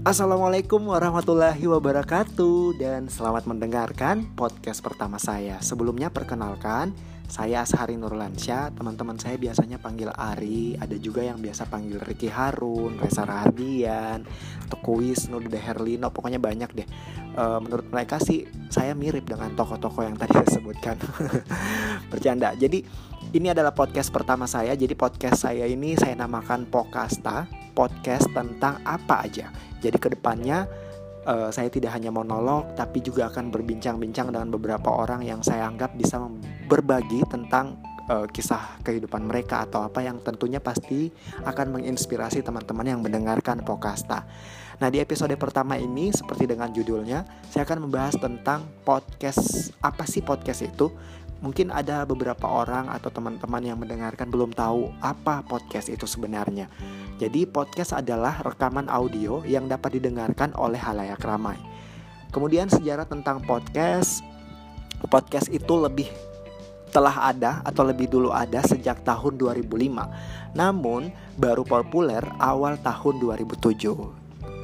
Assalamualaikum warahmatullahi wabarakatuh dan selamat mendengarkan podcast pertama saya. Sebelumnya perkenalkan, saya Sahari Nurlansia, teman-teman saya biasanya panggil Ari, ada juga yang biasa panggil Ricky Harun, Reza Hardian, Tokuis Nur Deherlina, pokoknya banyak deh. Menurut mereka sih saya mirip dengan tokoh-tokoh yang tadi saya sebutkan. Bercanda. Jadi ini adalah podcast pertama saya. Jadi podcast saya ini saya namakan Pokasta Podcast, tentang apa aja. Jadi kedepannya saya tidak hanya monolog, tapi juga akan berbincang-bincang dengan beberapa orang yang saya anggap bisa berbagi tentang kisah kehidupan mereka atau apa yang tentunya pasti akan menginspirasi teman-teman yang mendengarkan Pokasta. Nah, di episode pertama ini, seperti dengan judulnya, saya akan membahas tentang podcast. Apa sih podcast itu? Mungkin ada beberapa orang atau teman-teman yang mendengarkan belum tahu apa podcast itu sebenarnya. Jadi podcast adalah rekaman audio yang dapat didengarkan oleh halayak ramai. Kemudian sejarah tentang podcast. Podcast itu lebih telah ada atau lebih dulu ada sejak tahun 2005. Namun baru populer awal tahun 2007.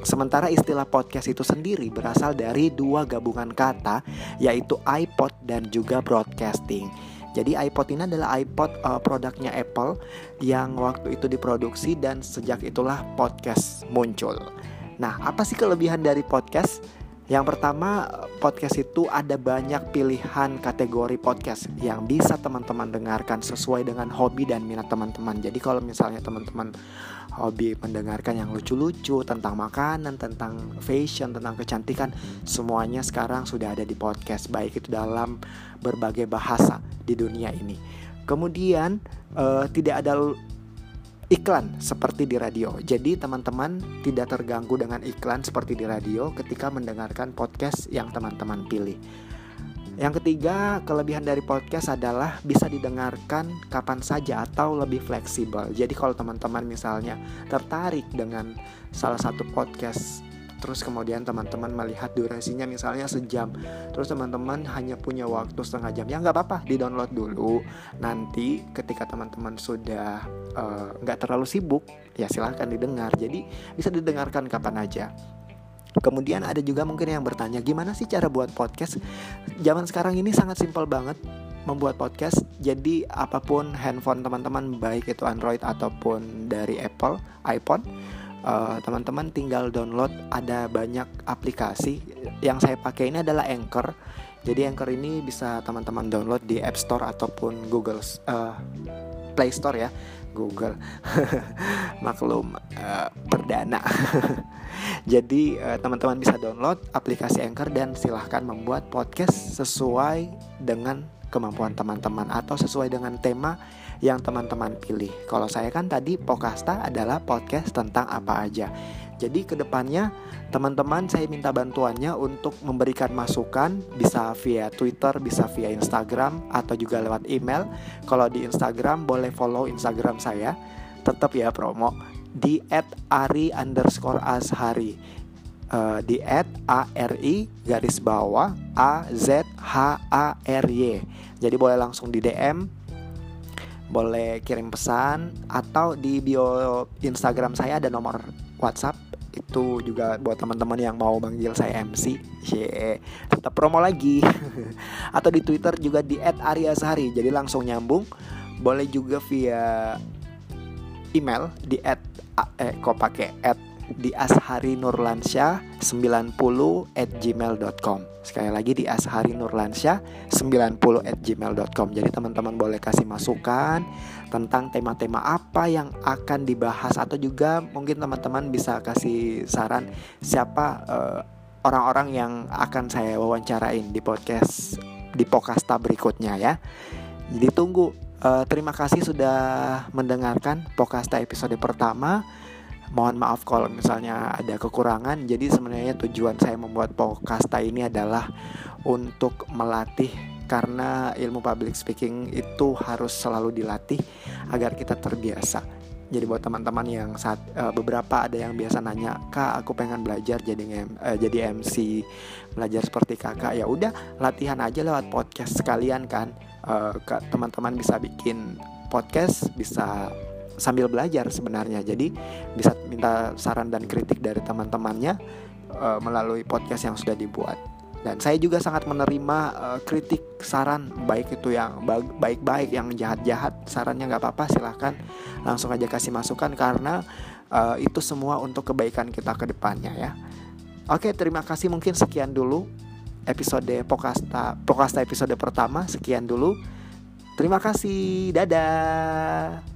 Sementara istilah podcast itu sendiri berasal dari dua gabungan kata, yaitu iPod dan juga broadcasting. Jadi iPod ini adalah iPod produknya Apple yang waktu itu diproduksi, dan sejak itulah podcast muncul. Nah, apa sih kelebihan dari podcast? Yang pertama, podcast itu ada banyak pilihan kategori podcast yang bisa teman-teman dengarkan sesuai dengan hobi dan minat teman-teman. Jadi kalau misalnya teman-teman hobi mendengarkan yang lucu-lucu, tentang makanan, tentang fashion, tentang kecantikan, semuanya sekarang sudah ada di podcast, baik itu dalam berbagai bahasa di dunia ini. Kemudian tidak ada iklan seperti di radio. Jadi teman-teman tidak terganggu dengan iklan seperti di radio ketika mendengarkan podcast yang teman-teman pilih. Yang ketiga, kelebihan dari podcast adalah bisa didengarkan kapan saja atau lebih fleksibel. Jadi kalau teman-teman misalnya tertarik dengan salah satu podcast, terus kemudian teman-teman melihat durasinya misalnya sejam, terus teman-teman hanya punya waktu setengah jam, ya nggak apa-apa, di-download dulu. Nanti ketika teman-teman sudah nggak terlalu sibuk, ya silahkan didengar. Jadi bisa didengarkan kapan aja. Kemudian ada juga mungkin yang bertanya, gimana sih cara buat podcast? Zaman sekarang ini sangat simpel banget membuat podcast. Jadi apapun handphone teman-teman, baik itu Android ataupun dari Apple, iPhone, teman-teman tinggal download. Ada banyak aplikasi. Yang saya pakai ini adalah Anchor. Jadi Anchor ini bisa teman-teman download di App Store ataupun Google Play Store ya, Google. Maklum perdana. Jadi teman-teman bisa download aplikasi Anchor dan silahkan membuat podcast sesuai dengan kemampuan teman-teman atau sesuai dengan tema yang teman-teman pilih. Kalau saya kan tadi Pokasta adalah podcast tentang apa aja. Jadi kedepannya teman-teman saya minta bantuannya untuk memberikan masukan, bisa via Twitter, bisa via Instagram, atau juga lewat email. Kalau di Instagram boleh follow Instagram saya, tetap ya promo, di @ari_azhari, di @ari_azhary. Jadi boleh langsung di DM, boleh kirim pesan, atau di bio Instagram saya ada nomor WhatsApp. Itu juga buat teman-teman yang mau manggil saya MC. Tetap promo lagi. Atau di Twitter juga di @ariazhari. Jadi langsung nyambung. Boleh juga via email di @asharinurlansia90@gmail.com. Sekali lagi di asharinurlansia90@gmail.com. Jadi teman-teman boleh kasih masukan tentang tema-tema apa yang akan dibahas, atau juga mungkin teman-teman bisa kasih saran siapa orang-orang yang akan saya wawancarain di podcast, di Pokasta berikutnya ya. Jadi tunggu. Terima kasih sudah mendengarkan Pokasta episode pertama. Mohon maaf kalau misalnya ada kekurangan. Jadi sebenarnya tujuan saya membuat Pokasta ini adalah untuk melatih, karena ilmu public speaking itu harus selalu dilatih agar kita terbiasa. Jadi buat teman-teman yang beberapa ada yang biasa nanya, "Kak, aku pengen belajar jadi MC, belajar seperti Kakak." Ya udah, latihan aja lewat podcast sekalian kan. Teman-teman bisa bikin podcast, bisa sambil belajar sebenarnya. Jadi bisa minta saran dan kritik dari teman-temannya melalui podcast yang sudah dibuat. Dan saya juga sangat menerima kritik, saran, baik itu yang baik-baik, yang jahat-jahat. Sarannya gak apa-apa, silahkan langsung aja kasih masukan, karena itu semua untuk kebaikan kita ke depannya ya. Oke, terima kasih, mungkin sekian dulu episode Pokasta episode pertama. Sekian dulu. Terima kasih, dadah.